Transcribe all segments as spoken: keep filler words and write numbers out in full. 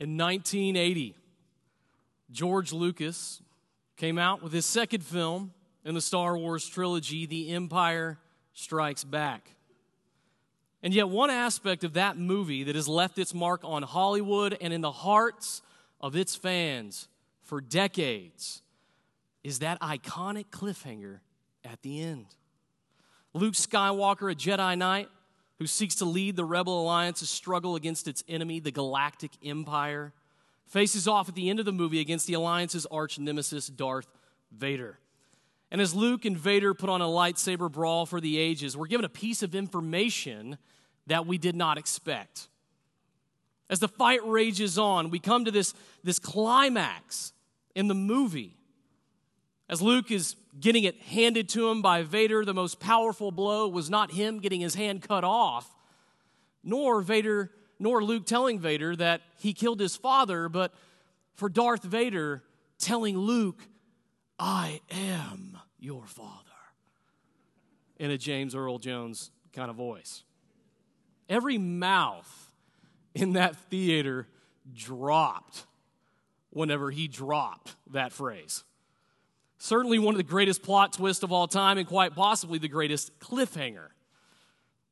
In nineteen eighty, George Lucas came out with his second film in the Star Wars trilogy, The Empire Strikes Back. And yet one aspect of that movie that has left its mark on Hollywood and in the hearts of its fans for decades is that iconic cliffhanger at the end. Luke Skywalker, a Jedi Knight who seeks to lead the Rebel Alliance's struggle against its enemy, the Galactic Empire, faces off at the end of the movie against the Alliance's arch-nemesis, Darth Vader. And as Luke and Vader put on a lightsaber brawl for the ages, we're given a piece of information that we did not expect. As the fight rages on, we come to this, this climax in the movie. As Luke is getting it handed to him by Vader, the most powerful blow was not him getting his hand cut off, nor Vader, nor Luke telling Vader that he killed his father, but for Darth Vader telling Luke, "I am your father," in a James Earl Jones kind of voice. Every mouth in that theater dropped whenever he dropped that phrase. Certainly one of the greatest plot twists of all time, and quite possibly the greatest cliffhanger.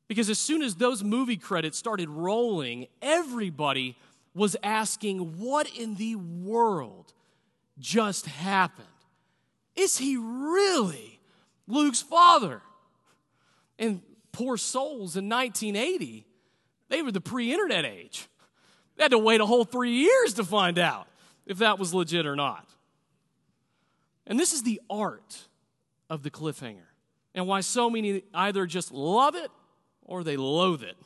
Because as soon as those movie credits started rolling, everybody was asking, what in the world just happened? Is he really Luke's father? And poor souls in nineteen eighty, they were the pre-internet age. They had to wait a whole three years to find out if that was legit or not. And this is the art of the cliffhanger, and why so many either just love it or they loathe it.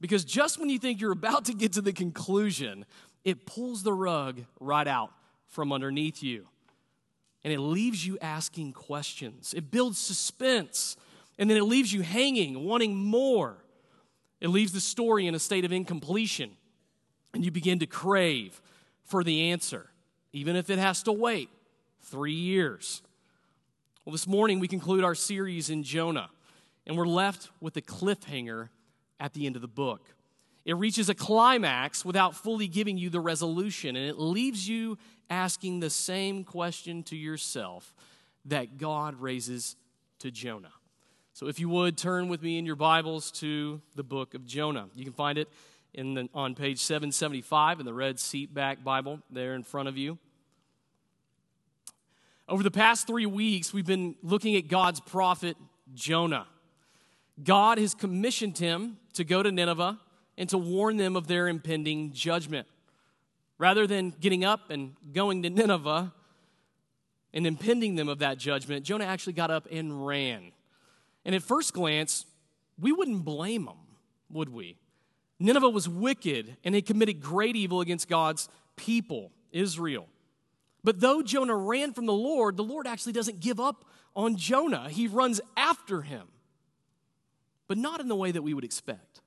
Because just when you think you're about to get to the conclusion, it pulls the rug right out from underneath you. And it leaves you asking questions. It builds suspense, and then it leaves you hanging, wanting more. It leaves the story in a state of incompletion, and you begin to crave for the answer, even if it has to wait three years. Well, this morning we conclude our series in Jonah, and we're left with a cliffhanger at the end of the book. It reaches a climax without fully giving you the resolution, and it leaves you asking the same question to yourself that God raises to Jonah. So if you would, turn with me in your Bibles to the book of Jonah. You can find it in the, on page seven seventy-five in the red seatback Bible there in front of you. Over the past three weeks, we've been looking at God's prophet, Jonah. God has commissioned him to go to Nineveh and to warn them of their impending judgment. Rather than getting up and going to Nineveh and impending them of that judgment, Jonah actually got up and ran. And at first glance, we wouldn't blame him, would we? Nineveh was wicked, and they committed great evil against God's people, Israel. But though Jonah ran from the Lord, the Lord actually doesn't give up on Jonah. He runs after him, but not in the way that we would expect.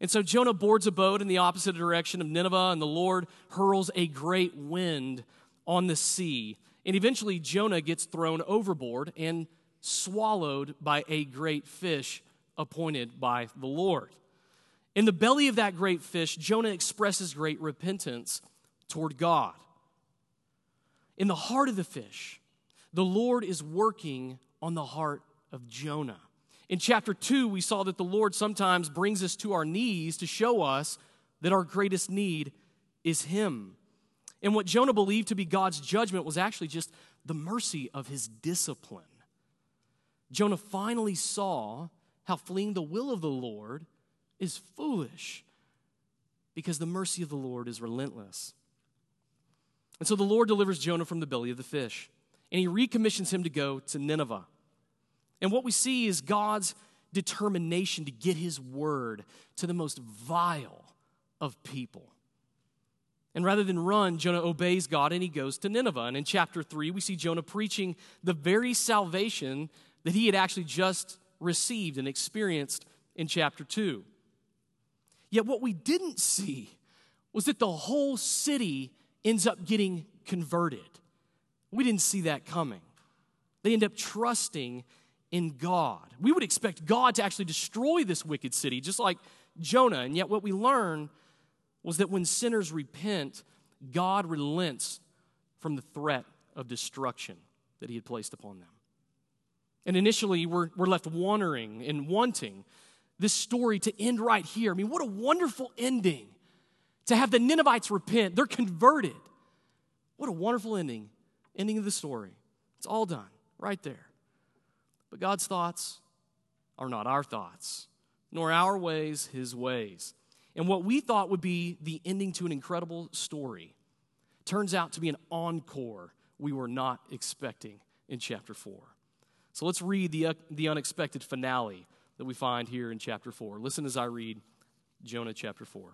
And so Jonah boards a boat in the opposite direction of Nineveh, and the Lord hurls a great wind on the sea. And eventually Jonah gets thrown overboard and swallowed by a great fish appointed by the Lord. In the belly of that great fish, Jonah expresses great repentance toward God. In the heart of the fish, the Lord is working on the heart of Jonah. In chapter two, we saw that the Lord sometimes brings us to our knees to show us that our greatest need is Him. And what Jonah believed to be God's judgment was actually just the mercy of His discipline. Jonah finally saw how fleeing the will of the Lord is foolish, because the mercy of the Lord is relentless. And so the Lord delivers Jonah from the belly of the fish, and He recommissions him to go to Nineveh. And what we see is God's determination to get His word to the most vile of people. And rather than run, Jonah obeys God and he goes to Nineveh. And in chapter three, we see Jonah preaching the very salvation that he had actually just received and experienced in chapter two. Yet what we didn't see was that the whole city ends up getting converted. We didn't see that coming. They end up trusting in God. We would expect God to actually destroy this wicked city, just like Jonah. And yet what we learn was that when sinners repent, God relents from the threat of destruction that he had placed upon them. And initially, we're, we're left wondering and wanting this story to end right here. I mean, what a wonderful ending to have the Ninevites repent. They're converted. What a wonderful ending, ending of the story. It's all done right there. But God's thoughts are not our thoughts, nor our ways his ways. And what we thought would be the ending to an incredible story turns out to be an encore we were not expecting in chapter four. So let's read the, uh, the unexpected finale that we find here in chapter four. Listen as I read Jonah chapter four.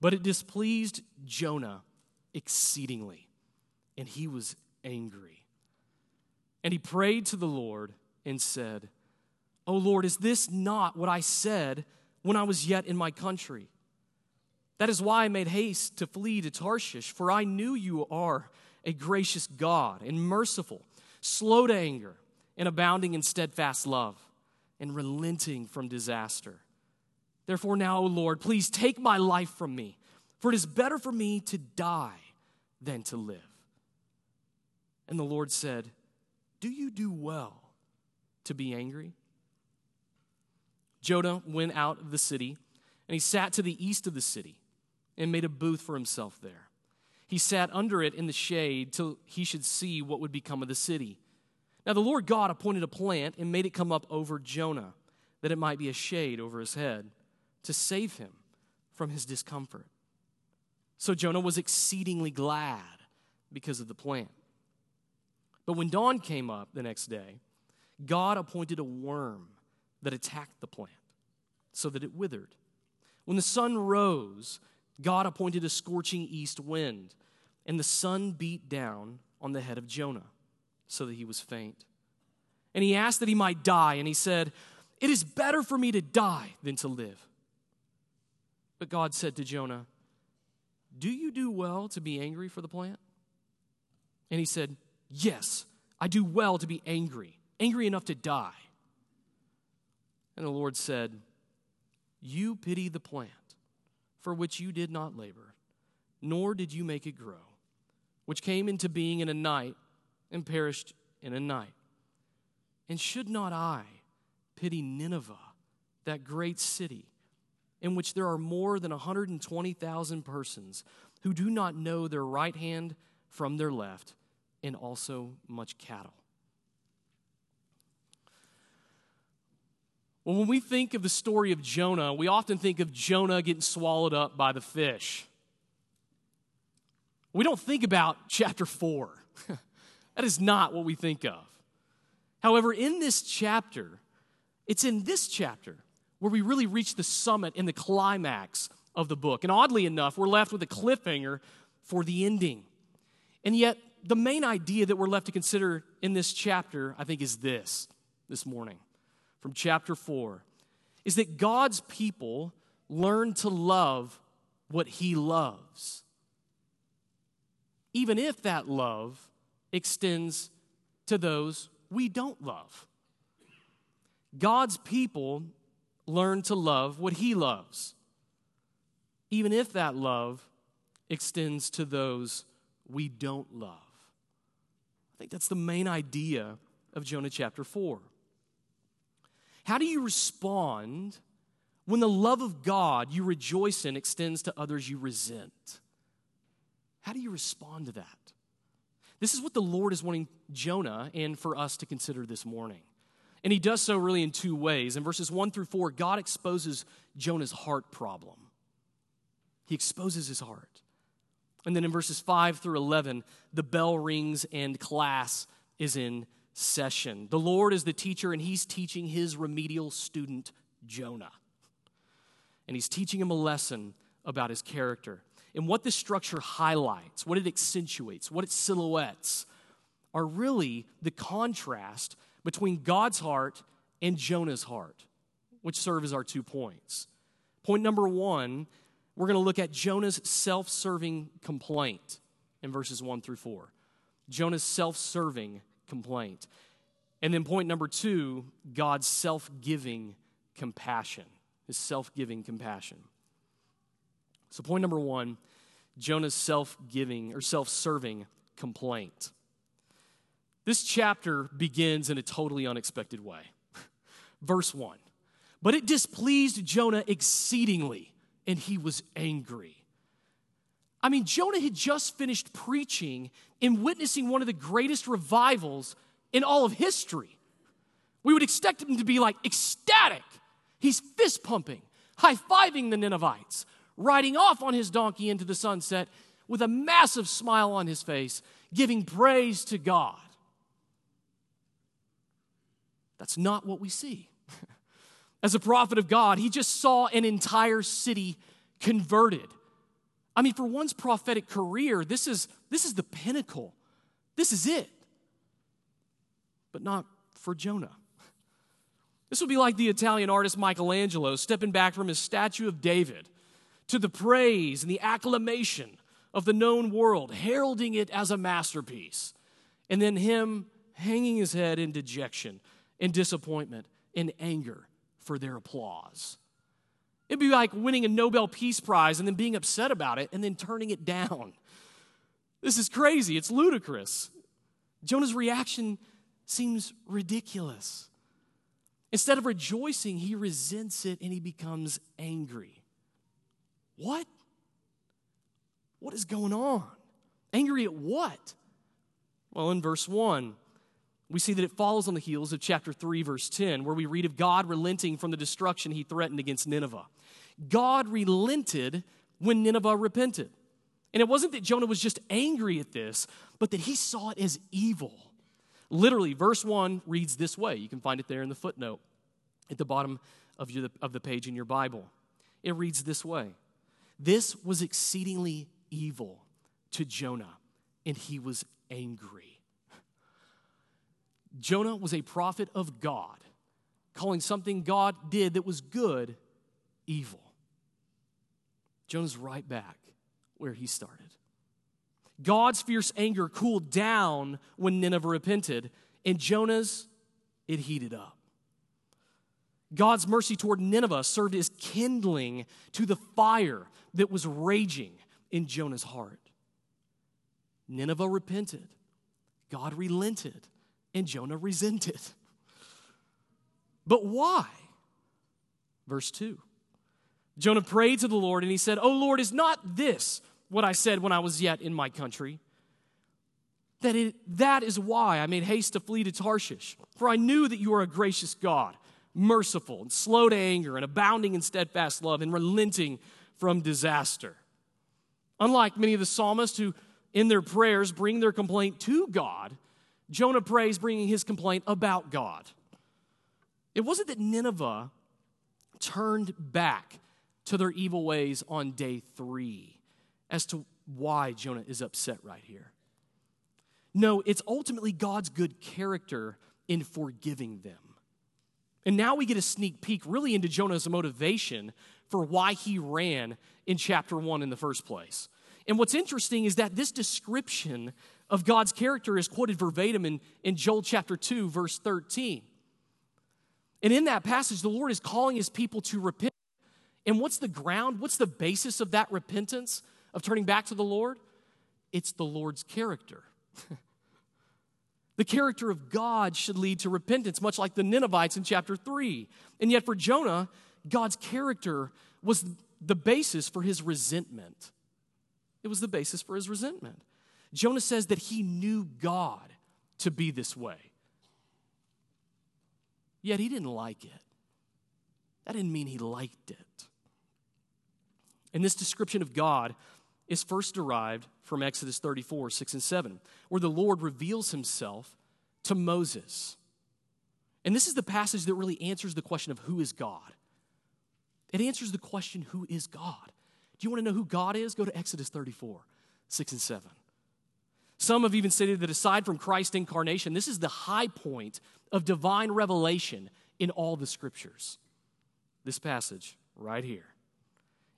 But it displeased Jonah exceedingly, and he was angry. And he prayed to the Lord and said, "O Lord, is this not what I said when I was yet in my country? That is why I made haste to flee to Tarshish, for I knew you are a gracious God and merciful, slow to anger and abounding in steadfast love and relenting from disaster. Therefore now, O Lord, please take my life from me, for it is better for me to die than to live." And the Lord said, "Do you do well to be angry?" Jonah went out of the city, and he sat to the east of the city and made a booth for himself there. He sat under it in the shade till he should see what would become of the city. Now the Lord God appointed a plant and made it come up over Jonah, that it might be a shade over his head, to save him from his discomfort. So Jonah was exceedingly glad because of the plant. But when dawn came up the next day, God appointed a worm that attacked the plant so that it withered. When the sun rose, God appointed a scorching east wind, and the sun beat down on the head of Jonah so that he was faint. And he asked that he might die, and he said, "It is better for me to die than to live." But God said to Jonah, "Do you do well to be angry for the plant?" And he said, "Yes, I do well to be angry, angry enough to die." And the Lord said, "You pity the plant for which you did not labor, nor did you make it grow, which came into being in a night and perished in a night. And should not I pity Nineveh, that great city, in which there are more than one hundred twenty thousand persons who do not know their right hand from their left, and also much cattle?" Well, when we think of the story of Jonah, we often think of Jonah getting swallowed up by the fish. We don't think about chapter four. That is not what we think of. However, in this chapter, it's in this chapter where we really reach the summit and the climax of the book. And oddly enough, we're left with a cliffhanger for the ending. And yet, the main idea that we're left to consider in this chapter, I think, is this, this morning. From chapter four, is that God's people learn to love what he loves, even if that love extends to those we don't love. God's people learn to love what he loves, even if that love extends to those we don't love. I think that's the main idea of Jonah chapter four. How do you respond when the love of God you rejoice in extends to others you resent? How do you respond to that? This is what the Lord is wanting Jonah and for us to consider this morning. And he does so really in two ways. In verses one through four, God exposes Jonah's heart problem. He exposes his heart. And then in verses five through eleven, the bell rings and class is in session. The Lord is the teacher, and he's teaching his remedial student, Jonah. And he's teaching him a lesson about his character. And what this structure highlights, what it accentuates, what it silhouettes, are really the contrast between God's heart and Jonah's heart, which serve as our two points. Point number one, we're going to look at Jonah's self-serving complaint in verses one through four. Jonah's self-serving complaint. And then point number two, God's self-giving compassion. His self-giving compassion. So point number one, Jonah's self-giving or self-serving complaint. This chapter begins in a totally unexpected way. Verse one, but it displeased Jonah exceedingly, and he was angry. I mean, Jonah had just finished preaching and witnessing one of the greatest revivals in all of history. We would expect him to be like ecstatic. He's fist pumping, high-fiving the Ninevites, riding off on his donkey into the sunset with a massive smile on his face, giving praise to God. That's not what we see. As a prophet of God, he just saw an entire city converted. I mean, for one's prophetic career, this is, this is the pinnacle. This is it. But not for Jonah. This would be like the Italian artist Michelangelo stepping back from his statue of David to the praise and the acclamation of the known world, heralding it as a masterpiece, and then him hanging his head in dejection and disappointment and anger for their applause. It'd be like winning a Nobel Peace Prize and then being upset about it and then turning it down. This is crazy. It's ludicrous. Jonah's reaction seems ridiculous. Instead of rejoicing, he resents it and he becomes angry. What? What is going on? Angry at what? Well, in verse one, we see that it follows on the heels of chapter three, verse ten, where we read of God relenting from the destruction he threatened against Nineveh. God relented when Nineveh repented. And it wasn't that Jonah was just angry at this, but that he saw it as evil. Literally, verse one reads this way. You can find it there in the footnote at the bottom of, your, of the page in your Bible. It reads this way. This was exceedingly evil to Jonah, and he was angry. Jonah was a prophet of God, calling something God did that was good, evil. Jonah's right back where he started. God's fierce anger cooled down when Nineveh repented, and Jonah's, it heated up. God's mercy toward Nineveh served as kindling to the fire that was raging in Jonah's heart. Nineveh repented. God relented. And Jonah resented. But why? Verse two. Jonah prayed to the Lord and he said, "O Lord, is not this what I said when I was yet in my country? That, it, that is why I made haste to flee to Tarshish. For I knew that you are a gracious God, merciful and slow to anger and abounding in steadfast love and relenting from disaster." Unlike many of the psalmists who in their prayers bring their complaint to God, Jonah prays bringing his complaint about God. It wasn't that Nineveh turned back to their evil ways on day three as to why Jonah is upset right here. No, it's ultimately God's good character in forgiving them. And now we get a sneak peek really into Jonah's motivation for why he ran in chapter one in the first place. And what's interesting is that this description of God's character is quoted verbatim in, in Joel chapter two, verse thirteen. And in that passage, the Lord is calling his people to repent. And what's the ground? What's the basis of that repentance, of turning back to the Lord? It's the Lord's character. The character of God should lead to repentance, much like the Ninevites in chapter three. And yet for Jonah, God's character was the basis for his resentment. It was the basis for his resentment. Jonah says that he knew God to be this way. Yet he didn't like it. That didn't mean he liked it. And this description of God is first derived from Exodus thirty-four, six and seven, where the Lord reveals himself to Moses. And this is the passage that really answers the question of who is God. It answers the question, who is God? Do you want to know who God is? Go to Exodus thirty-four, six and seven. Some have even stated that aside from Christ's incarnation, this is the high point of divine revelation in all the scriptures. This passage right here.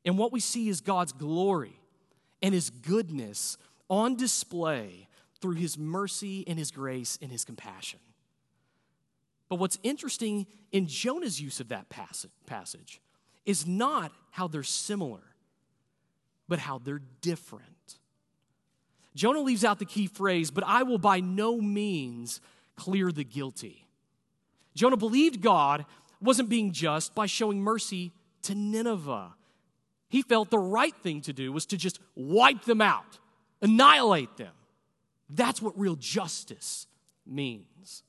And what we see is God's glory and his goodness on display through his mercy and his grace and his compassion. But what's interesting in Jonah's use of that passage is not how they're similar, but how they're different. Jonah leaves out the key phrase, but I will by no means clear the guilty. Jonah believed God wasn't being just by showing mercy to Nineveh. He felt the right thing to do was to just wipe them out, annihilate them. That's what real justice means.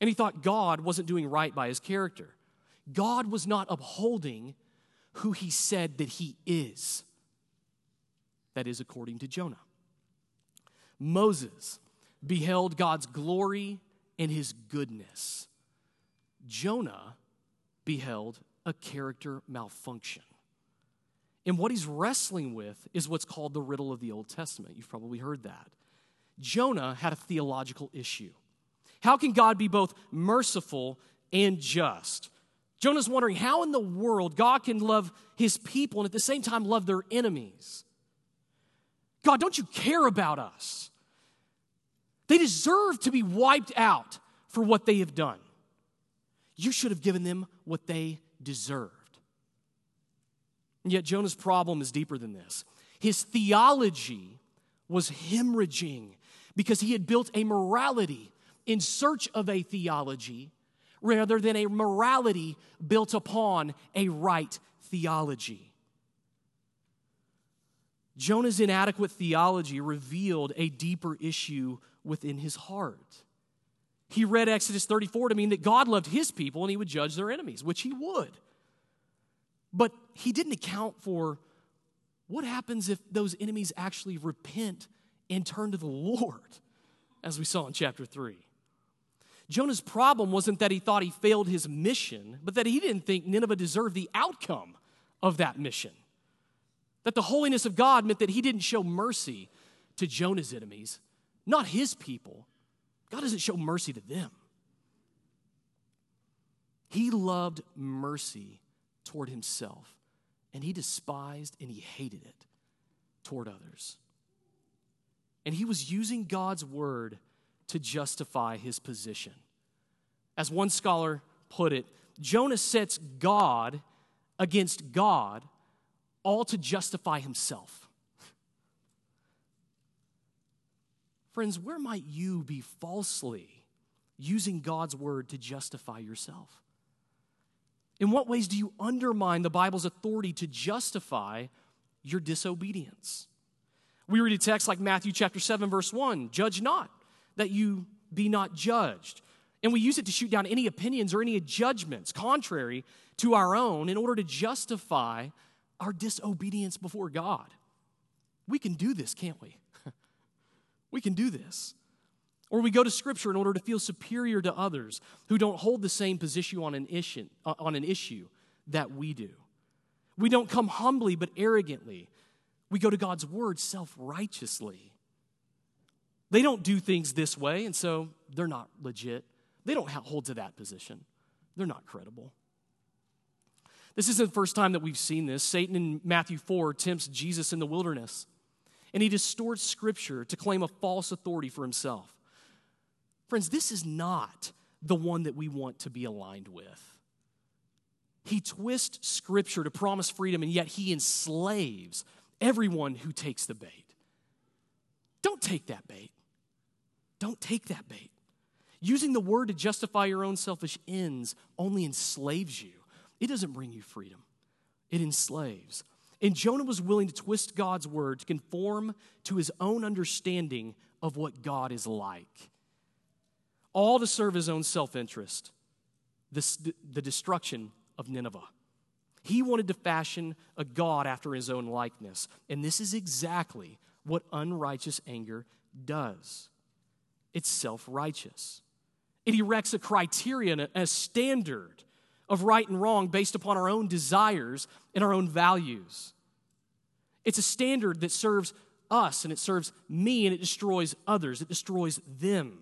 And he thought God wasn't doing right by his character. God was not upholding who he said that he is. That is according to Jonah. Moses beheld God's glory and his goodness. Jonah beheld a character malfunction. And what he's wrestling with is what's called the riddle of the Old Testament. You've probably heard that. Jonah had a theological issue. How can God be both merciful and just? Jonah's wondering how in the world God can love his people and at the same time love their enemies. God, don't you care about us? They deserve to be wiped out for what they have done. You should have given them what they deserved. And yet Jonah's problem is deeper than this. His theology was hemorrhaging because he had built a morality in search of a theology rather than a morality built upon a right theology. Jonah's inadequate theology revealed a deeper issue within his heart. He read Exodus thirty-four to mean that God loved his people and he would judge their enemies, which he would. But he didn't account for what happens if those enemies actually repent and turn to the Lord, as we saw in chapter three. Jonah's problem wasn't that he thought he failed his mission, but that he didn't think Nineveh deserved the outcome of that mission. That the holiness of God meant that he didn't show mercy to Jonah's enemies, not his people. God doesn't show mercy to them. He loved mercy toward himself, and he despised and he hated it toward others. And he was using God's word to justify his position. As one scholar put it, Jonah sets God against God, all to justify himself. Friends, where might you be falsely using God's word to justify yourself? In what ways do you undermine the Bible's authority to justify your disobedience? We read a text like Matthew chapter seven, verse one, judge not, that you be not judged. And we use it to shoot down any opinions or any judgments contrary to our own in order to justify our disobedience before God. We can do this, can't we? We can do this. Or we go to Scripture in order to feel superior to others who don't hold the same position on an issue, on an issue that we do. We don't come humbly but arrogantly. We go to God's word self-righteously. They don't do things this way, and so they're not legit. They don't hold to that position. They're not credible. This isn't the first time that we've seen this. Satan in Matthew four tempts Jesus in the wilderness, and he distorts Scripture to claim a false authority for himself. Friends, this is not the one that we want to be aligned with. He twists Scripture to promise freedom, and yet he enslaves everyone who takes the bait. Don't take that bait. Don't take that bait. Using the word to justify your own selfish ends only enslaves you. It doesn't bring you freedom. It enslaves. And Jonah was willing to twist God's word to conform to his own understanding of what God is like, all to serve his own self-interest, the, the destruction of Nineveh. He wanted to fashion a god after his own likeness, and this is exactly what unrighteous anger does. It's self-righteous. It erects a criterion, a standard of right and wrong based upon our own desires and our own values. It's a standard that serves us and it serves me and it destroys others. It destroys them.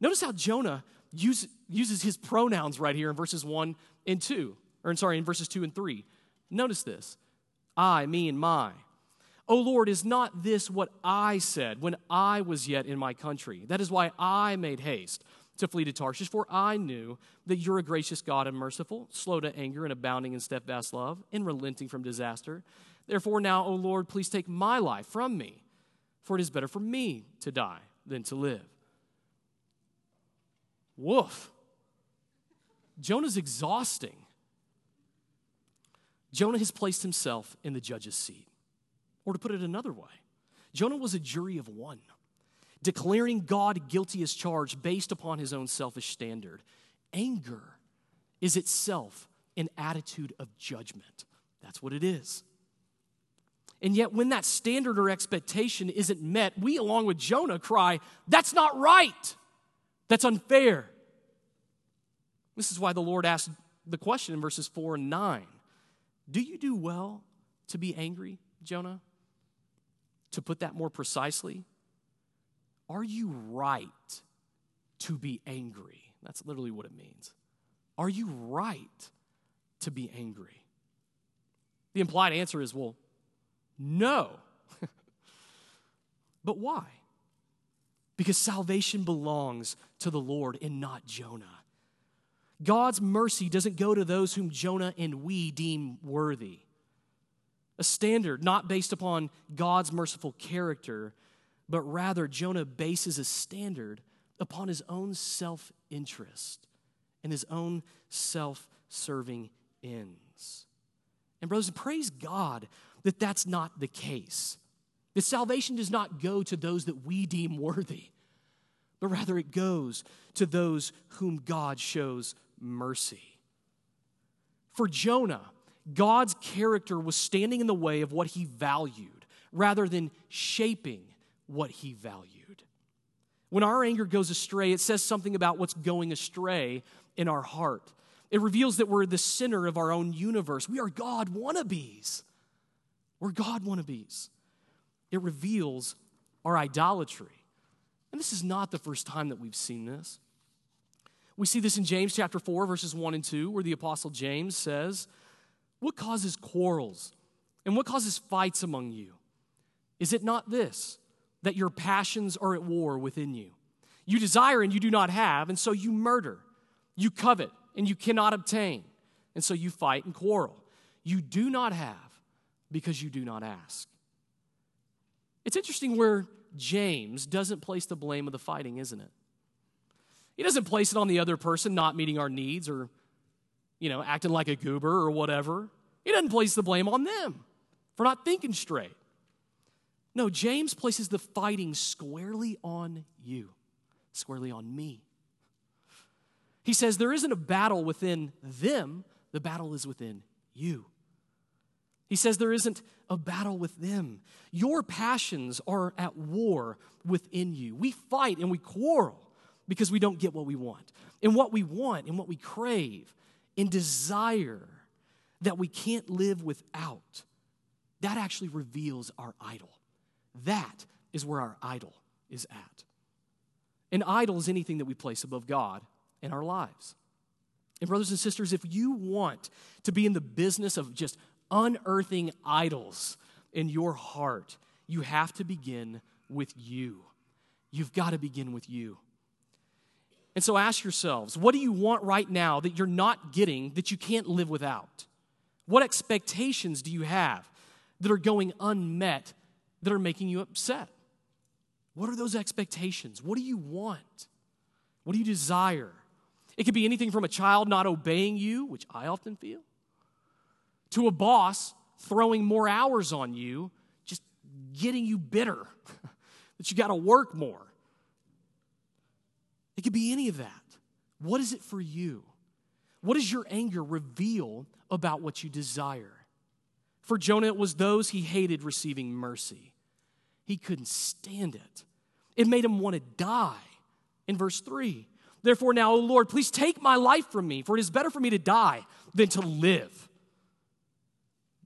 Notice how Jonah use, uses his pronouns right here in verses one and two. Or, I'm sorry, in verses two and three. Notice this. I, me, and my. O Lord, is not this what I said when I was yet in my country? That is why I made haste. to flee to Tarshish, for I knew that you're a gracious God and merciful, slow to anger and abounding in steadfast love, and relenting from disaster. Therefore now, O Lord, please take my life from me, for it is better for me to die than to live." Woof. Jonah's exhausting. Jonah has placed himself in the judge's seat. Or to put it another way, Jonah was a jury of one, declaring God guilty as charged based upon his own selfish standard. Anger is itself an attitude of judgment. That's what it is. And yet when that standard or expectation isn't met, we, along with Jonah, cry, "That's not right. That's unfair." This is why the Lord asked the question in verses four and nine. "Do you do well to be angry, Jonah?" To put that more precisely, are you right to be angry? That's literally what it means. Are you right to be angry? The implied answer is, well, no. But why? Because salvation belongs to the Lord and not Jonah. God's mercy doesn't go to those whom Jonah and we deem worthy. A standard not based upon God's merciful character, but rather Jonah bases a standard upon his own self-interest and his own self-serving ends. And brothers, praise God that that's not the case. That salvation does not go to those that we deem worthy, but rather it goes to those whom God shows mercy. For Jonah, God's character was standing in the way of what he valued rather than shaping what he valued. When our anger goes astray, it says something about what's going astray in our heart. It reveals that we're the center of our own universe. We are God wannabes. We're God wannabes. It reveals our idolatry. And this is not the first time that we've seen this. We see this in James chapter four, verses one and two, where the apostle James says, "What causes quarrels and what causes fights among you? Is it not this, that your passions are at war within you? You desire and you do not have, and so you murder. You covet and you cannot obtain, and so you fight and quarrel. You do not have because you do not ask." It's interesting where James doesn't place the blame of the fighting, isn't it? He doesn't place it on the other person not meeting our needs or, you know, acting like a goober or whatever. He doesn't place the blame on them for not thinking straight. No, James places the fighting squarely on you, squarely on me. He says there isn't a battle within them, the battle is within you. He says there isn't a battle with them. Your passions are at war within you. We fight and we quarrel because we don't get what we want. And what we want and what we crave and desire that we can't live without, that actually reveals our idol. That is where our idol is at. An idol is anything that we place above God in our lives. And brothers and sisters, if you want to be in the business of just unearthing idols in your heart, you have to begin with you. You've got to begin with you. And so ask yourselves, what do you want right now that you're not getting, that you can't live without? What expectations do you have that are going unmet, that are making you upset? What are those expectations? What do you want? What do you desire? It could be anything from a child not obeying you, which I often feel, to a boss throwing more hours on you, just getting you bitter that you got to work more. It could be any of that. What is it for you? What does your anger reveal about what you desire? For Jonah, it was those he hated receiving mercy. He couldn't stand it. It made him want to die. In verse three, "Therefore now, O Lord, please take my life from me, for it is better for me to die than to live."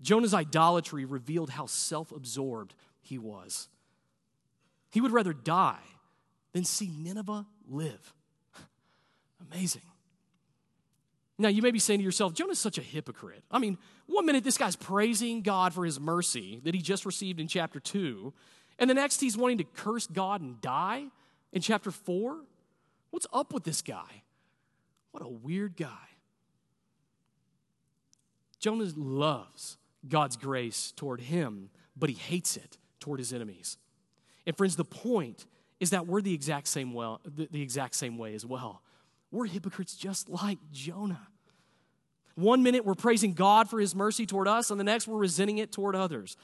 Jonah's idolatry revealed how self-absorbed he was. He would rather die than see Nineveh live. Amazing. Now, you may be saying to yourself, Jonah's such a hypocrite. I mean, one minute this guy's praising God for his mercy that he just received in chapter two, and the next he's wanting to curse God and die in chapter four. What's up with this guy? What a weird guy. Jonah loves God's grace toward him, but he hates it toward his enemies. And friends, the point is that we're the exact same well, the, the exact same way as well. We're hypocrites just like Jonah. One minute we're praising God for his mercy toward us, and the next we're resenting it toward others.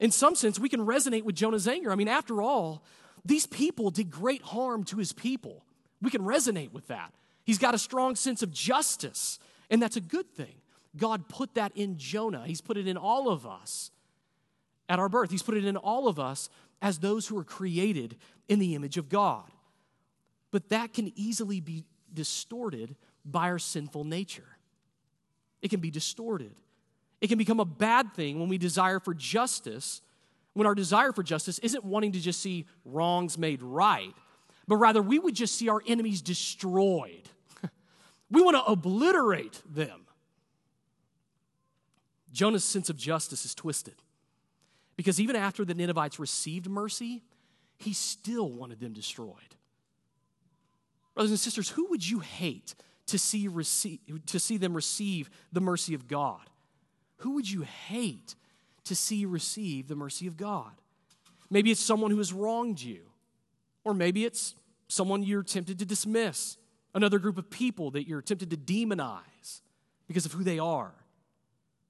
In some sense, we can resonate with Jonah's anger. I mean, after all, these people did great harm to his people. We can resonate with that. He's got a strong sense of justice, and that's a good thing. God put that in Jonah. He's put it in all of us at our birth. He's put it in all of us as those who are created in the image of God. But that can easily be distorted by our sinful nature. It can be distorted. It can become a bad thing when we desire for justice, when our desire for justice isn't wanting to just see wrongs made right, but rather we would just see our enemies destroyed. We want to obliterate them. Jonah's sense of justice is twisted because even after the Ninevites received mercy, he still wanted them destroyed. Brothers and sisters, who would you hate to see, receive, to see them receive the mercy of God? Who would you hate to see receive the mercy of God? Maybe it's someone who has wronged you, or maybe it's someone you're tempted to dismiss, another group of people that you're tempted to demonize because of who they are.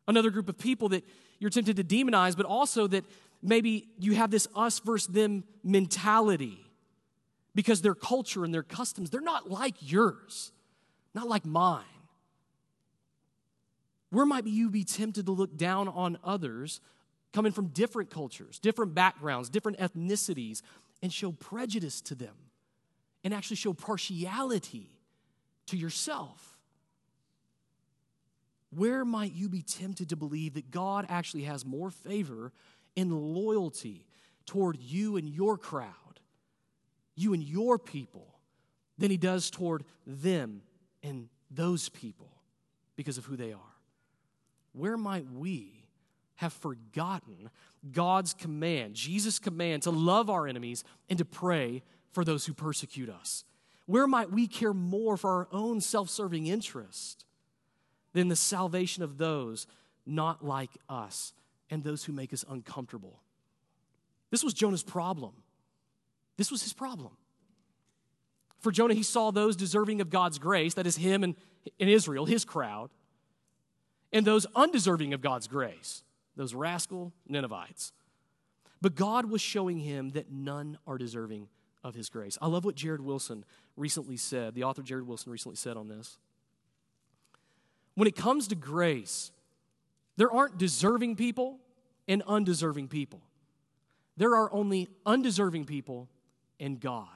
Another group of people that you're tempted to demonize, but also that maybe you have this us versus them mentality because their culture and their customs, they're not like yours, not like mine. Where might you be tempted to look down on others coming from different cultures, different backgrounds, different ethnicities, and show prejudice to them and actually show partiality to yourself? Where might you be tempted to believe that God actually has more favor and loyalty toward you and your crowd, you and your people, than he does toward them and those people because of who they are? Where might we have forgotten God's command, Jesus' command to love our enemies and to pray for those who persecute us? Where might we care more for our own self-serving interest than the salvation of those not like us and those who make us uncomfortable? This was Jonah's problem. This was his problem. For Jonah, he saw those deserving of God's grace, that is him and in Israel, his crowd, and those undeserving of God's grace, those rascal Ninevites. But God was showing him that none are deserving of his grace. I love what Jared Wilson recently said, the author Jared Wilson recently said on this. When it comes to grace, there aren't deserving people and undeserving people. There are only undeserving people and God.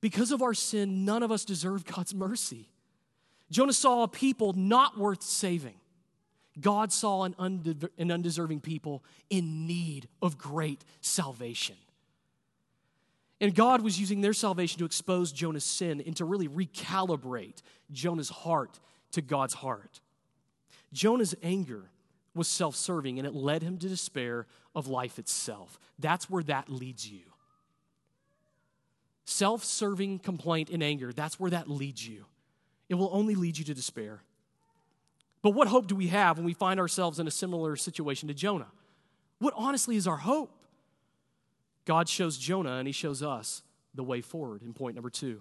Because of our sin, none of us deserve God's mercy. Jonah saw a people not worth saving. God saw an undeserving people in need of great salvation. And God was using their salvation to expose Jonah's sin and to really recalibrate Jonah's heart to God's heart. Jonah's anger was self-serving, and it led him to despair of life itself. That's where that leads you. Self-serving complaint and anger, that's where that leads you. It will only lead you to despair. But what hope do we have when we find ourselves in a similar situation to Jonah? What honestly is our hope? God shows Jonah and he shows us the way forward in point number two,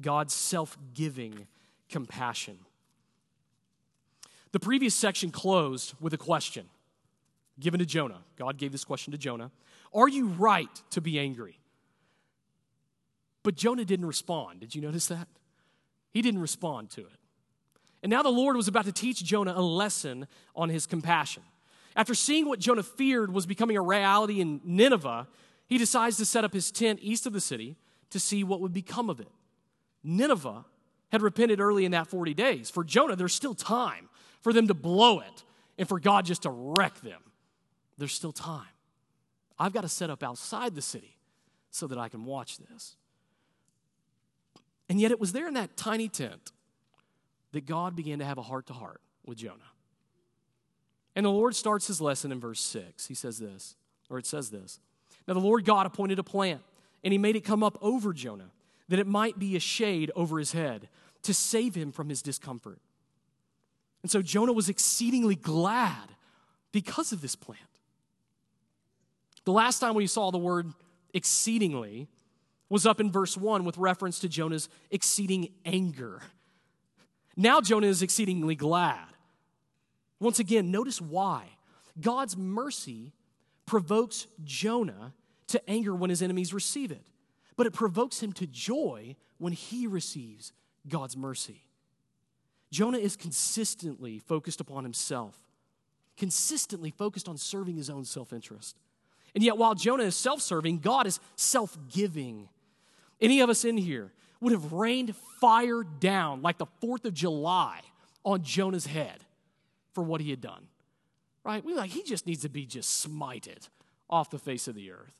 God's self-giving compassion. The previous section closed with a question given to Jonah. God gave this question to Jonah. Are you right to be angry? But Jonah didn't respond. Did you notice that? He didn't respond to it. And now the Lord was about to teach Jonah a lesson on his compassion. After seeing what Jonah feared was becoming a reality in Nineveh, he decides to set up his tent east of the city to see what would become of it. Nineveh had repented early in that forty days. For Jonah, there's still time for them to blow it and for God just to wreck them. There's still time. I've got to set up outside the city so that I can watch this. And yet it was there in that tiny tent that God began to have a heart-to-heart with Jonah. And the Lord starts his lesson in verse six. He says this, or it says this. Now the Lord God appointed a plant and he made it come up over Jonah, that it might be a shade over his head, to save him from his discomfort. And so Jonah was exceedingly glad because of this plant. The last time we saw the word exceedingly was up in verse one with reference to Jonah's exceeding anger. Now Jonah is exceedingly glad. Once again, notice why. God's mercy provokes Jonah to anger when his enemies receive it, but it provokes him to joy when he receives God's mercy. Jonah is consistently focused upon himself, consistently focused on serving his own self-interest. And yet while Jonah is self-serving, God is self-giving. Any of us in here would have rained fire down like the fourth of July on Jonah's head for what he had done, right? We're like, he just needs to be just smited off the face of the earth.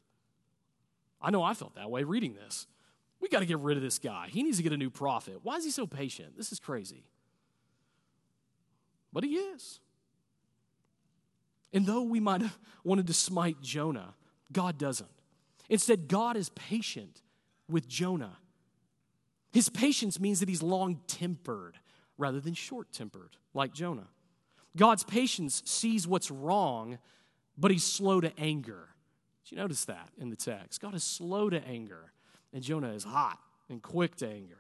I know I felt that way reading this. We got to get rid of this guy. He needs to get a new prophet. Why is he so patient? This is crazy. But he is. And though we might have wanted to smite Jonah, God doesn't. Instead, God is patient with Jonah. His patience means that he's long-tempered rather than short-tempered, like Jonah. God's patience sees what's wrong, but he's slow to anger. Did you notice that in the text? God is slow to anger, and Jonah is hot and quick to anger.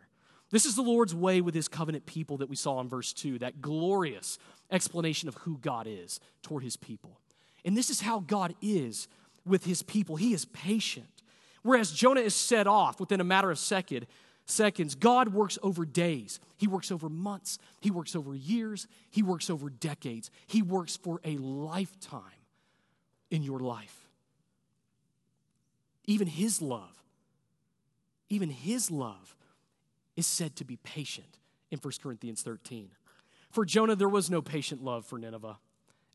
This is the Lord's way with his covenant people that we saw in verse two, that glorious explanation of who God is toward his people. And this is how God is with his people. He is patient. Whereas Jonah is set off within a matter of second, seconds, God works over days. He works over months. He works over years. He works over decades. He works for a lifetime in your life. Even his love, even his love is said to be patient in First Corinthians thirteen. For Jonah, there was no patient love for Nineveh.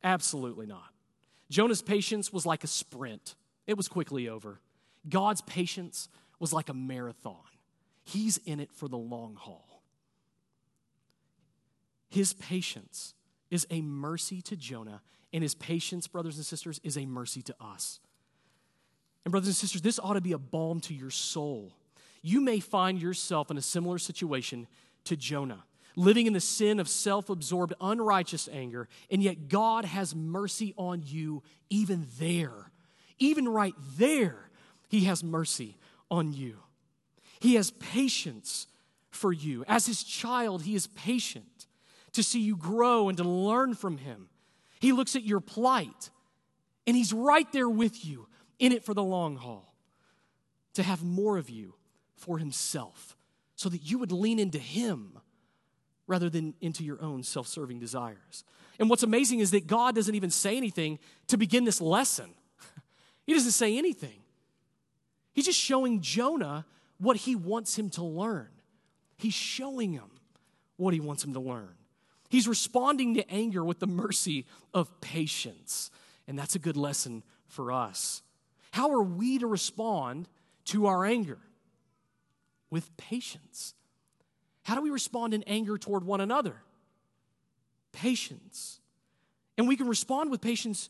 Absolutely not. Jonah's patience was like a sprint. It was quickly over. God's patience was like a marathon. He's in it for the long haul. His patience is a mercy to Jonah, and his patience, brothers and sisters, is a mercy to us. And brothers and sisters, this ought to be a balm to your soul. You may find yourself in a similar situation to Jonah, living in the sin of self-absorbed, unrighteous anger, and yet God has mercy on you even there. Even right there, he has mercy on you. He has patience for you. As his child, he is patient to see you grow and to learn from him. He looks at your plight, and he's right there with you, in it for the long haul, to have more of you for himself, so that you would lean into him rather than into your own self-serving desires. And what's amazing is that God doesn't even say anything to begin this lesson. He doesn't say anything. He's just showing Jonah what he wants him to learn. He's showing him what he wants him to learn. He's responding to anger with the mercy of patience. And that's a good lesson for us. How are we to respond to our anger? With patience. How do we respond in anger toward one another? Patience. And we can respond with patience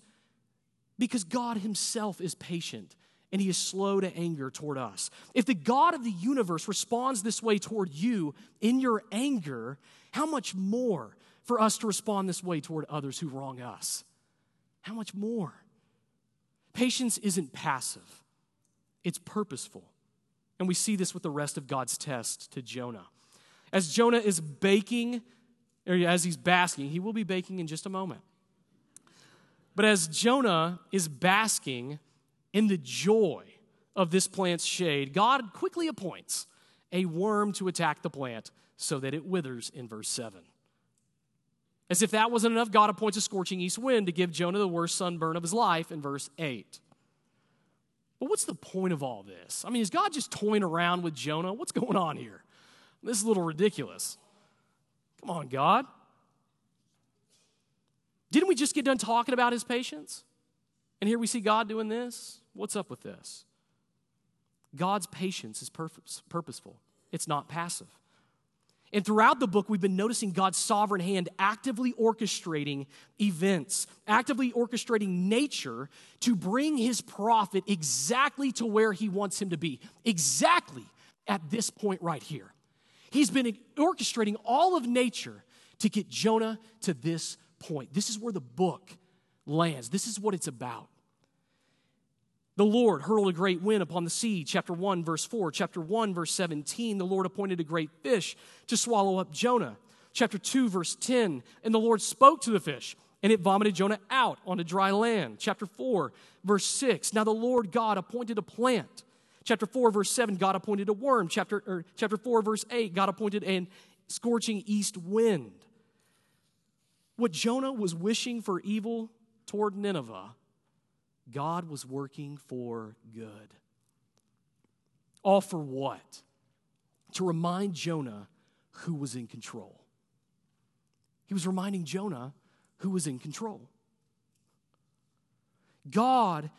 because God himself is patient and he is slow to anger toward us. If the God of the universe responds this way toward you in your anger, how much more for us to respond this way toward others who wrong us? How much more? Patience isn't passive. It's purposeful. And we see this with the rest of God's test to Jonah. As Jonah is baking, or as he's basking, he will be baking in just a moment. But as Jonah is basking in the joy of this plant's shade, God quickly appoints a worm to attack the plant so that it withers in verse seven. As if that wasn't enough, God appoints a scorching east wind to give Jonah the worst sunburn of his life in verse eight. But what's the point of all this? I mean, is God just toying around with Jonah? What's going on here? This is a little ridiculous. Come on, God. Didn't we just get done talking about his patience? And here we see God doing this? What's up with this? God's patience is purposeful. It's not passive. And throughout the book, we've been noticing God's sovereign hand actively orchestrating events, actively orchestrating nature to bring his prophet exactly to where he wants him to be, exactly at this point right here. He's been orchestrating all of nature to get Jonah to this point. This is where the book lands. This is what it's about. The Lord hurled a great wind upon the sea, chapter one, verse four. Chapter one, verse seventeen, the Lord appointed a great fish to swallow up Jonah. Chapter two, verse ten, and the Lord spoke to the fish, and it vomited Jonah out onto dry land. Chapter four, verse six, now the Lord God appointed a plant. Chapter four, verse seven, God appointed a worm. Chapter, or chapter four, verse eight, God appointed a scorching east wind. What Jonah was wishing for evil toward Nineveh, God was working for good. All for what? To remind Jonah who was in control. He was reminding Jonah who was in control. God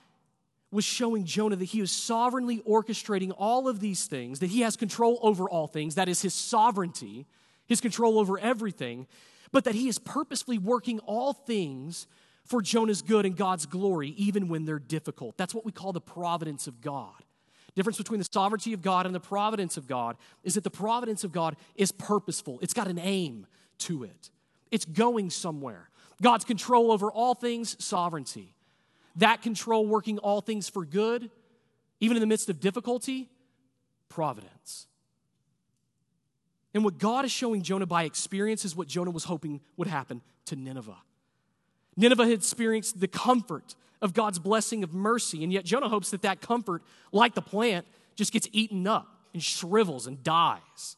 was showing Jonah that he is sovereignly orchestrating all of these things, that he has control over all things, that is his sovereignty, his control over everything, but that he is purposefully working all things for Jonah's good and God's glory, even when they're difficult. That's what we call the providence of God. The difference between the sovereignty of God and the providence of God is that the providence of God is purposeful. It's got an aim to it. It's going somewhere. God's control over all things, sovereignty. That control working all things for good, even in the midst of difficulty, providence. And what God is showing Jonah by experience is what Jonah was hoping would happen to Nineveh. Nineveh had experienced the comfort of God's blessing of mercy, and yet Jonah hopes that that comfort, like the plant, just gets eaten up and shrivels and dies.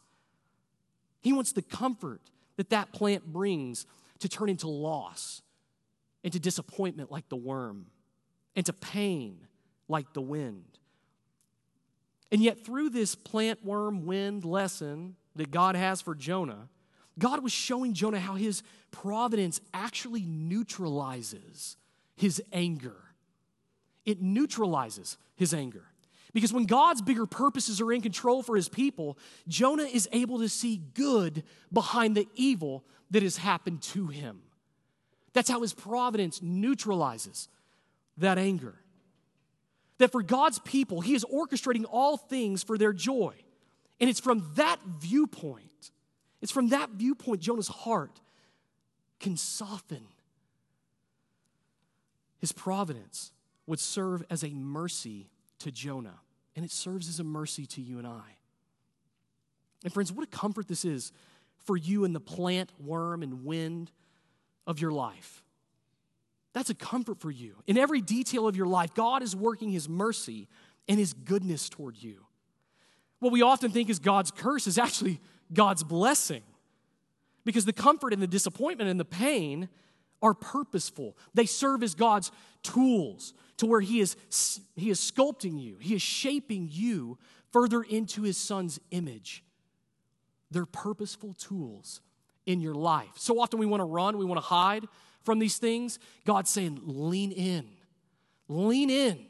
He wants the comfort that that plant brings to turn into loss, into disappointment like the worm, into pain like the wind. And yet through this plant, worm, wind lesson that God has for Jonah, God was showing Jonah how his providence actually neutralizes his anger. It neutralizes his anger. Because when God's bigger purposes are in control for his people, Jonah is able to see good behind the evil that has happened to him. That's how his providence neutralizes that anger. That for God's people, he is orchestrating all things for their joy. And it's from that viewpoint It's from that viewpoint Jonah's heart can soften. His providence would serve as a mercy to Jonah, and it serves as a mercy to you and I. And friends, what a comfort this is for you in the plant, worm, and wind of your life. That's a comfort for you. In every detail of your life, God is working his mercy and his goodness toward you. What we often think is God's curse is actually God's blessing, because the comfort and the disappointment and the pain are purposeful. They serve as God's tools to where he is, he is sculpting you. He is shaping you further into his son's image. They're purposeful tools in your life. So often we want to run, we want to hide from these things. God's saying, lean in. Lean in,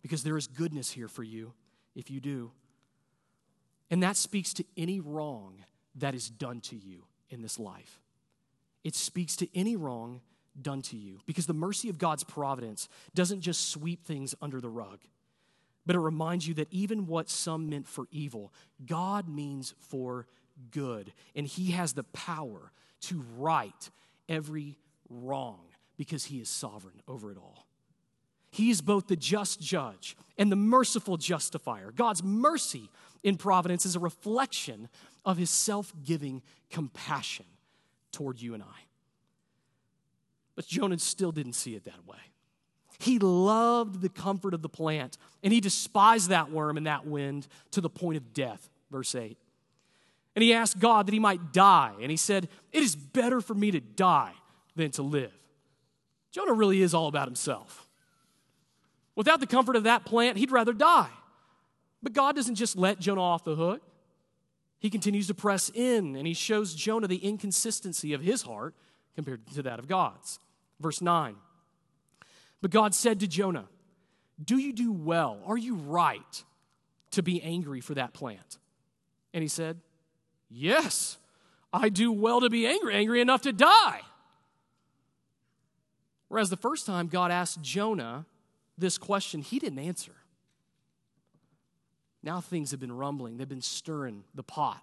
because there is goodness here for you if you do. And that speaks to any wrong that is done to you in this life. It speaks to any wrong done to you, because the mercy of God's providence doesn't just sweep things under the rug, but it reminds you that even what some meant for evil, God means for good. And he has the power to right every wrong because he is sovereign over it all. He is both the just judge and the merciful justifier. God's mercy in providence is a reflection of his self-giving compassion toward you and I. But Jonah still didn't see it that way. He loved the comfort of the plant, and he despised that worm and that wind to the point of death, verse eight. And he asked God that he might die, and he said, "It is better for me to die than to live." Jonah really is all about himself. Without the comfort of that plant, he'd rather die. But God doesn't just let Jonah off the hook. He continues to press in, and he shows Jonah the inconsistency of his heart compared to that of God's. Verse nine, but God said to Jonah, "Do you do well? Are you right to be angry for that plant?" And he said, Yes, I do well to be angry, angry enough to die. Whereas the first time God asked Jonah this question, he didn't answer. Now things have been rumbling. They've been stirring the pot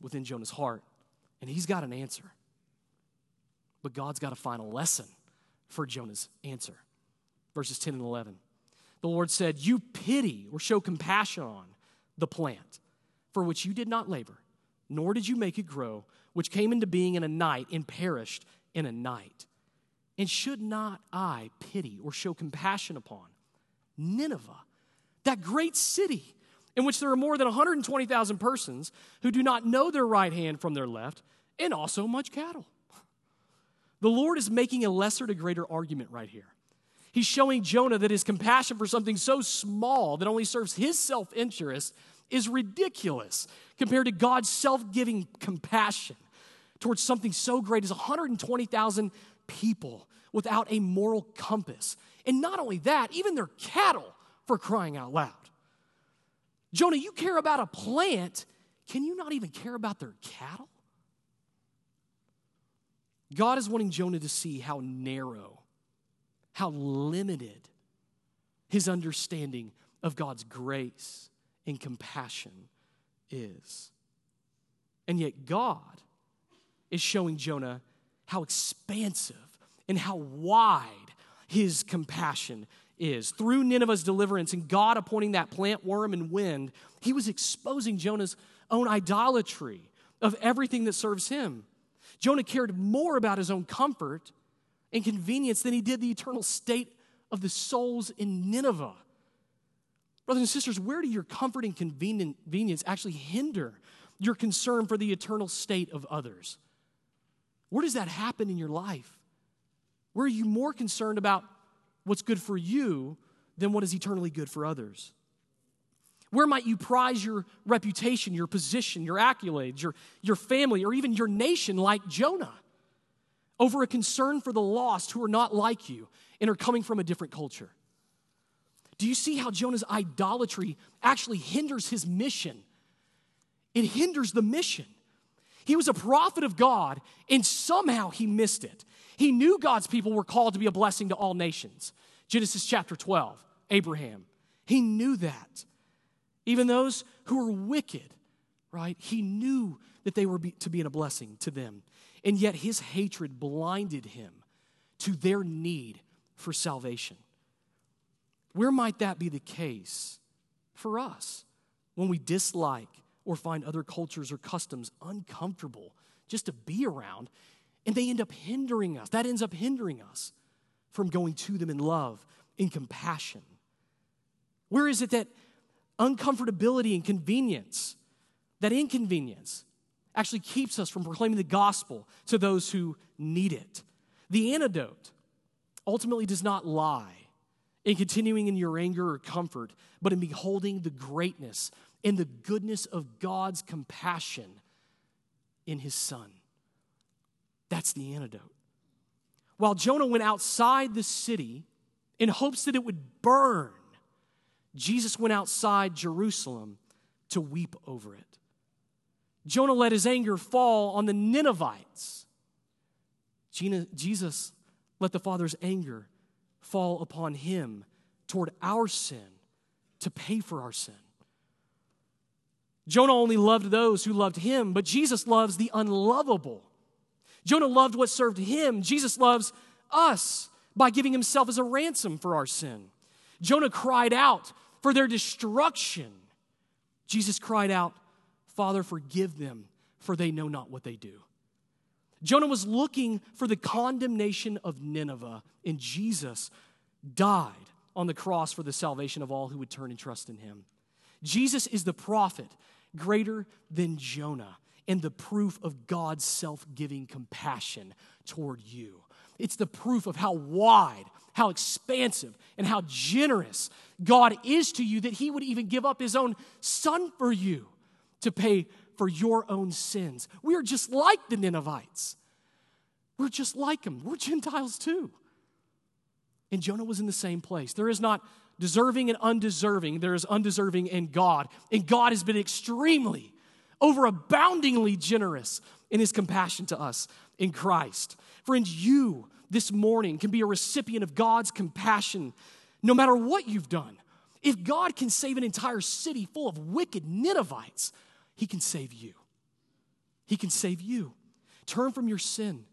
within Jonah's heart, and he's got an answer. But God's got a final lesson for Jonah's answer. Verses ten and eleven. The Lord said, you pity or show compassion on the plant for which you did not labor, nor did you make it grow, which came into being in a night and perished in a night. And should not I pity or show compassion upon Nineveh, that great city in which there are more than one hundred twenty thousand persons who do not know their right hand from their left, and also much cattle? The Lord is making a lesser to greater argument right here. He's showing Jonah that his compassion for something so small that only serves his self-interest is ridiculous compared to God's self-giving compassion towards something so great as one hundred twenty thousand people without a moral compass. And not only that, even their cattle, for crying out loud. Jonah, you care about a plant. Can you not even care about their cattle? God is wanting Jonah to see how narrow, how limited his understanding of God's grace and compassion is. And yet God is showing Jonah how expansive and how wide his compassion is. Through Nineveh's deliverance and God appointing that plant, worm, and wind, he was exposing Jonah's own idolatry of everything that serves him. Jonah cared more about his own comfort and convenience than he did the eternal state of the souls in Nineveh. Brothers and sisters, where do your comfort and convenience actually hinder your concern for the eternal state of others? Where does that happen in your life? Where are you more concerned about what's good for you than what is eternally good for others? Where might you prize your reputation, your position, your accolades, your, your family, or even your nation like Jonah over a concern for the lost who are not like you and are coming from a different culture? Do you see how Jonah's idolatry actually hinders his mission? It hinders the mission. He was a prophet of God, and somehow he missed it. He knew God's people were called to be a blessing to all nations. Genesis chapter twelve, Abraham. He knew that. Even those who were wicked, right? He knew that they were be, to be a blessing to them. And yet his hatred blinded him to their need for salvation. Where might that be the case for us when we dislike or find other cultures or customs uncomfortable just to be around, and they end up hindering us? That ends up hindering us from going to them in love, in compassion. Where is it that uncomfortability and convenience, that inconvenience, actually keeps us from proclaiming the gospel to those who need it? The antidote ultimately does not lie in continuing in your anger or comfort, but in beholding the greatness and the goodness of God's compassion in his Son. That's the antidote. While Jonah went outside the city in hopes that it would burn, Jesus went outside Jerusalem to weep over it. Jonah let his anger fall on the Ninevites. Jesus let the Father's anger fall upon him toward our sin to pay for our sin. Jonah only loved those who loved him, but Jesus loves the unlovable. Jonah loved what served him. Jesus loves us by giving himself as a ransom for our sin. Jonah cried out for their destruction. Jesus cried out, Father, forgive them, for they know not what they do. Jonah was looking for the condemnation of Nineveh, and Jesus died on the cross for the salvation of all who would turn and trust in him. Jesus is the prophet greater than Jonah and the proof of God's self-giving compassion toward you. It's the proof of how wide, how expansive, and how generous God is to you that he would even give up his own Son for you to pay for your own sins. We are just like the Ninevites. We're just like them. We're Gentiles too. And Jonah was in the same place. There is not deserving and undeserving. There is undeserving in God. And God has been extremely overaboundingly generous in his compassion to us in Christ. Friends, you this morning can be a recipient of God's compassion no matter what you've done. If God can save an entire city full of wicked Ninevites, he can save you. He can save you. Turn from your sin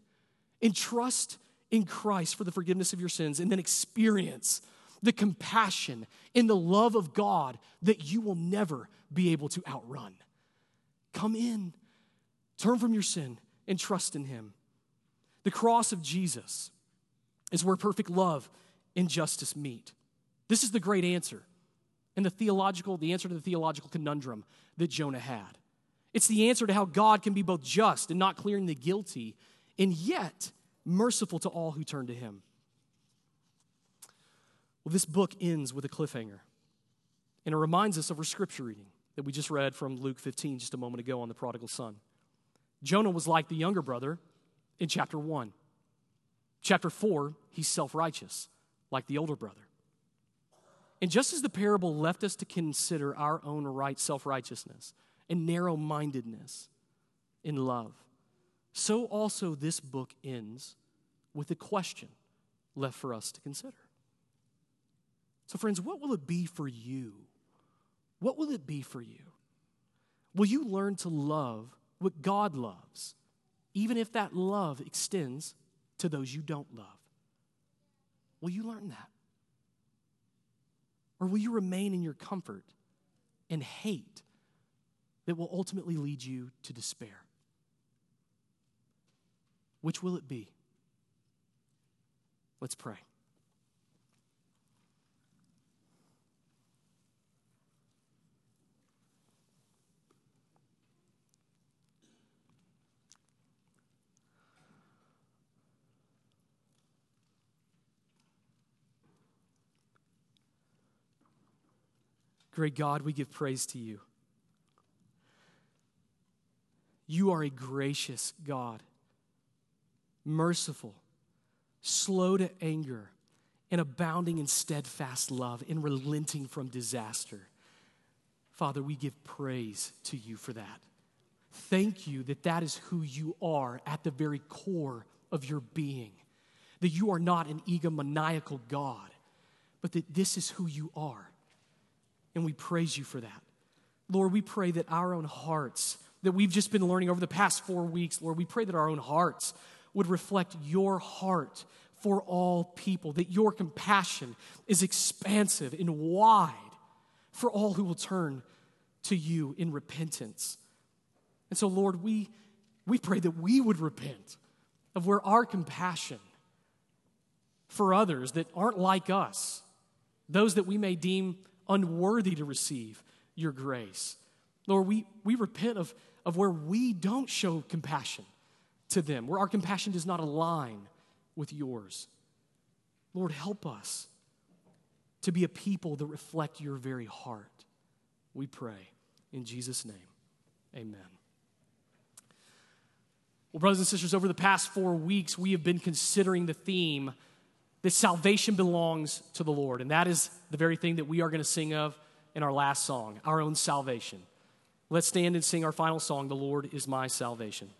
and trust in Christ for the forgiveness of your sins, and then experience the compassion and the love of God that you will never be able to outrun. Come in, turn from your sin, and trust in him. The cross of Jesus is where perfect love and justice meet. This is the great answer, and the theological, the answer to the theological conundrum that Jonah had. It's the answer to how God can be both just and not clearing the guilty, and yet merciful to all who turn to him. Well, this book ends with a cliffhanger, and it reminds us of our scripture reading that we just read from Luke fifteen just a moment ago on the prodigal son. Jonah was like the younger brother in chapter one. Chapter four, he's self-righteous, like the older brother. And just as the parable left us to consider our own right self-righteousness and narrow-mindedness in love, so also this book ends with a question left for us to consider. So friends, what will it be for you? What will it be for you? Will you learn to love what God loves, even if that love extends to those you don't love? Will you learn that? Or will you remain in your comfort and hate that will ultimately lead you to despair? Which will it be? Let's pray. Great God, we give praise to you. You are a gracious God, merciful, slow to anger, and abounding in steadfast love, and relenting from disaster. Father, we give praise to you for that. Thank you that that is who you are at the very core of your being, that you are not an egomaniacal God, but that this is who you are. And we praise you for that. Lord, we pray that our own hearts, that we've just been learning over the past four weeks, Lord, we pray that our own hearts would reflect your heart for all people, that your compassion is expansive and wide for all who will turn to you in repentance. And so, Lord, we, we pray that we would repent of where our compassion for others that aren't like us, those that we may deem unworthy to receive your grace. Lord, we, we repent of, of where we don't show compassion to them, where our compassion does not align with yours. Lord, help us to be a people that reflect your very heart. We pray in Jesus' name, amen. Well, brothers and sisters, over the past four weeks, we have been considering the theme that salvation belongs to the Lord. And that is the very thing that we are going to sing of in our last song, our own salvation. Let's stand and sing our final song, The Lord is My Salvation.